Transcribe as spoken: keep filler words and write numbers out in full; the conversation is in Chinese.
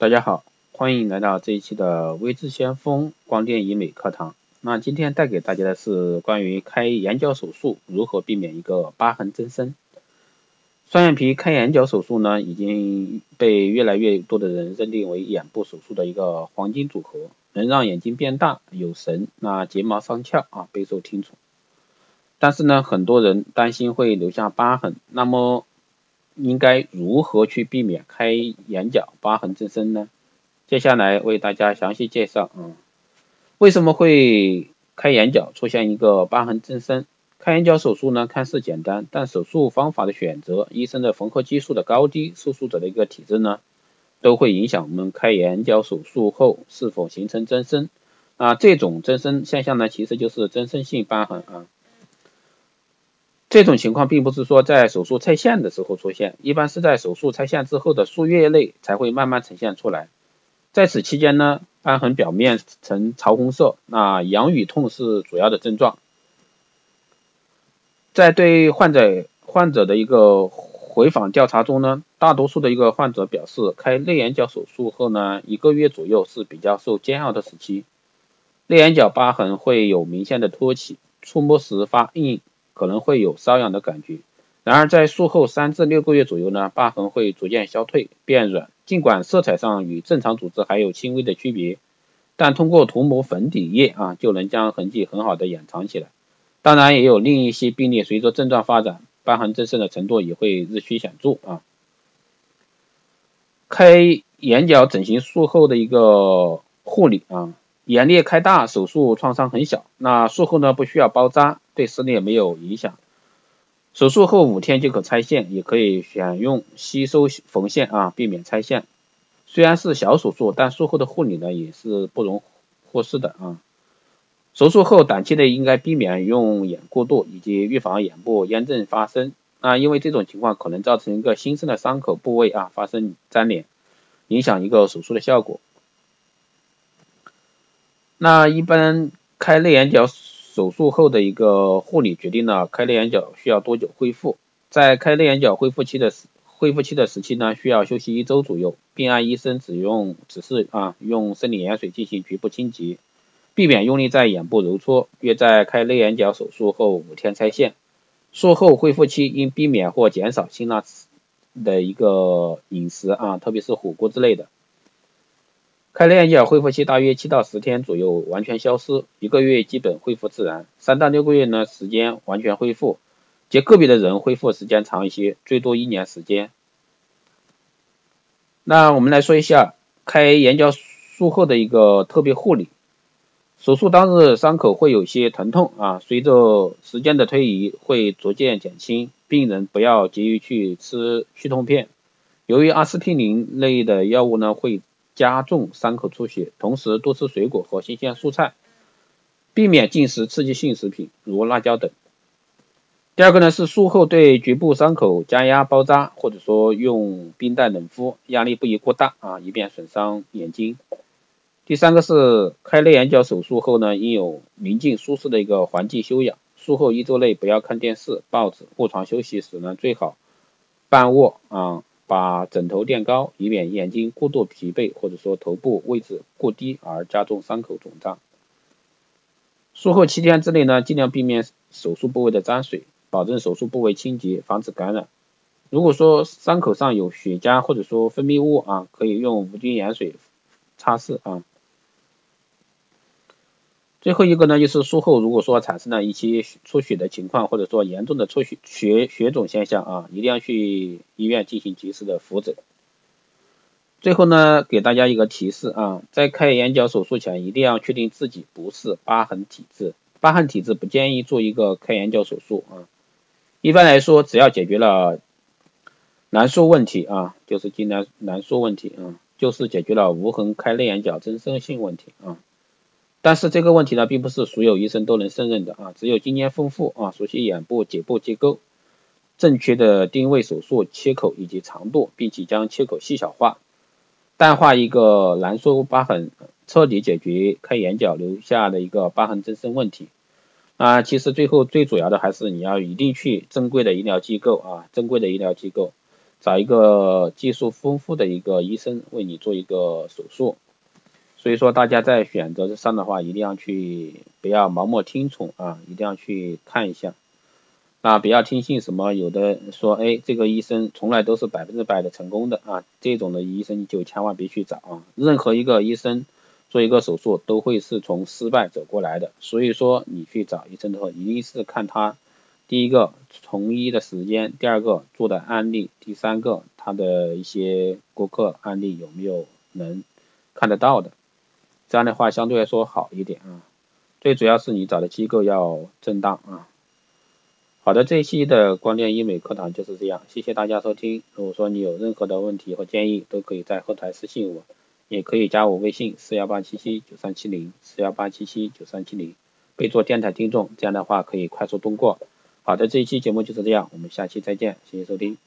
大家好，欢迎来到这一期的微智先锋光电医美课堂。那今天带给大家的是关于开眼角手术如何避免一个疤痕增生。双眼皮开眼角手术呢，已经被越来越多的人认定为眼部手术的一个黄金组合，能让眼睛变大、有神，那睫毛上翘啊，备受听从。但是呢，很多人担心会留下疤痕，那么应该如何去避免开眼角疤痕增生呢？接下来为大家详细介绍啊、嗯，为什么会开眼角出现一个疤痕增生？开眼角手术呢，看似简单，但手术方法的选择、医生的缝合技术的高低、手术者的一个体质呢，都会影响我们开眼角手术后是否形成增生。啊，这种增生现象呢，其实就是增生性疤痕啊。这种情况并不是说在手术拆线的时候出现，一般是在手术拆线之后的数月内才会慢慢呈现出来。在此期间呢，疤痕表面呈潮红色，那痒与痛是主要的症状。在对患者患者的一个回访调查中呢，大多数的一个患者表示，开内眼角手术后呢，一个月左右是比较受煎熬的时期。内眼角疤痕会有明显的凸起，触摸时发硬，可能会有瘙痒的感觉。然而在术后三至六个月左右呢，疤痕会逐渐消退变软，尽管色彩上与正常组织还有轻微的区别，但通过涂抹粉底液啊，就能将痕迹很好的掩藏起来。当然也有另一些病例随着症状发展，疤痕增生的程度也会日趋显著啊。开眼角整形术后的一个护理啊，眼裂开大，手术创伤很小，那术后呢不需要包扎，对视力没有影响。手术后五天就可拆线，也可以选用吸收缝线啊，避免拆线。虽然是小手术，但术后的护理呢也是不容忽视的啊。手术后短期内应该避免用眼过度，以及预防眼部炎症发生啊，因为这种情况可能造成一个新生的伤口部位啊发生粘连，影响一个手术的效果。那一般开内眼角手术后的一个护理决定了开内眼角需要多久恢复。在开内眼角恢复期的恢复期的时期呢，需要休息一周左右，并按医生指用指示啊，用生理盐水进行局部清洁，避免用力在眼部揉搓。约在开内眼角手术后五天拆线。术后恢复期应避免或减少辛辣的一个饮食啊，特别是火锅之类的。开内眼角恢复期大约七到十天左右完全消失，一个月基本恢复自然，三到六个月呢时间完全恢复，且个别的人恢复时间长一些，最多一年时间。那我们来说一下开眼角术后的一个特别护理。手术当日伤口会有些疼痛啊，随着时间的推移会逐渐减轻，病人不要急于去吃去痛片，由于阿司匹林类的药物呢会加重伤口出血，同时多吃水果和新鲜蔬菜，避免进食刺激性食品，如辣椒等。第二个呢是术后对局部伤口加压包扎，或者说用冰袋冷敷，压力不宜过大啊，以免损伤眼睛。第三个是开内眼角手术后呢，应有宁静舒适的一个环境休养。术后一周内不要看电视、报纸、卧床休息时呢，最好半卧啊。把枕头垫高，以免眼睛过度疲惫，或者说头部位置过低而加重伤口肿胀。术后七天之内呢，尽量避免手术部位的沾水，保证手术部位清洁，防止感染。如果说伤口上有血痂或者说分泌物啊，可以用无菌盐水擦拭啊。最后一个呢，就是术后如果说产生了一些出血的情况，或者说严重的出血血血肿现象啊，一定要去医院进行及时的扶诊。最后呢，给大家一个提示啊，在开眼角手术前一定要确定自己不是疤痕体质，疤痕体质不建议做一个开眼角手术啊。一般来说，只要解决了难说问题啊，就是尽量难说问题啊，就是解决了无痕开内眼角增生性问题啊。但是这个问题呢，并不是所有医生都能胜任的啊，只有经验丰富啊，熟悉眼部解剖结构，正确的定位手术切口以及长度，并且将切口细小化，淡化一个难说疤痕，彻底解决开眼角留下的一个疤痕增生问题啊。其实最后最主要的还是你要一定去正规的医疗机构啊，正规的医疗机构找一个技术丰富的一个医生为你做一个手术。所以说大家在选择上的话，一定要去不要盲目听从啊，一定要去看一下，那不要听信什么有的说，哎，这个医生从来都是百分之百的成功的啊，这种的医生就千万别去找啊。任何一个医生做一个手术都会是从失败走过来的，所以说你去找医生的话，一定是看他第一个从医的时间，第二个做的案例，第三个他的一些顾客案例有没有能看得到的，这样的话相对来说好一点啊，最主要是你找的机构要正当啊。好的，这一期的光电医美课堂就是这样，谢谢大家收听。如果说你有任何的问题和建议，都可以在后台私信我，也可以加我微信四一八七七九三七零 四一八七七九三七零，备注电台听众，这样的话可以快速通过。好的，这一期节目就是这样，我们下期再见，谢谢收听。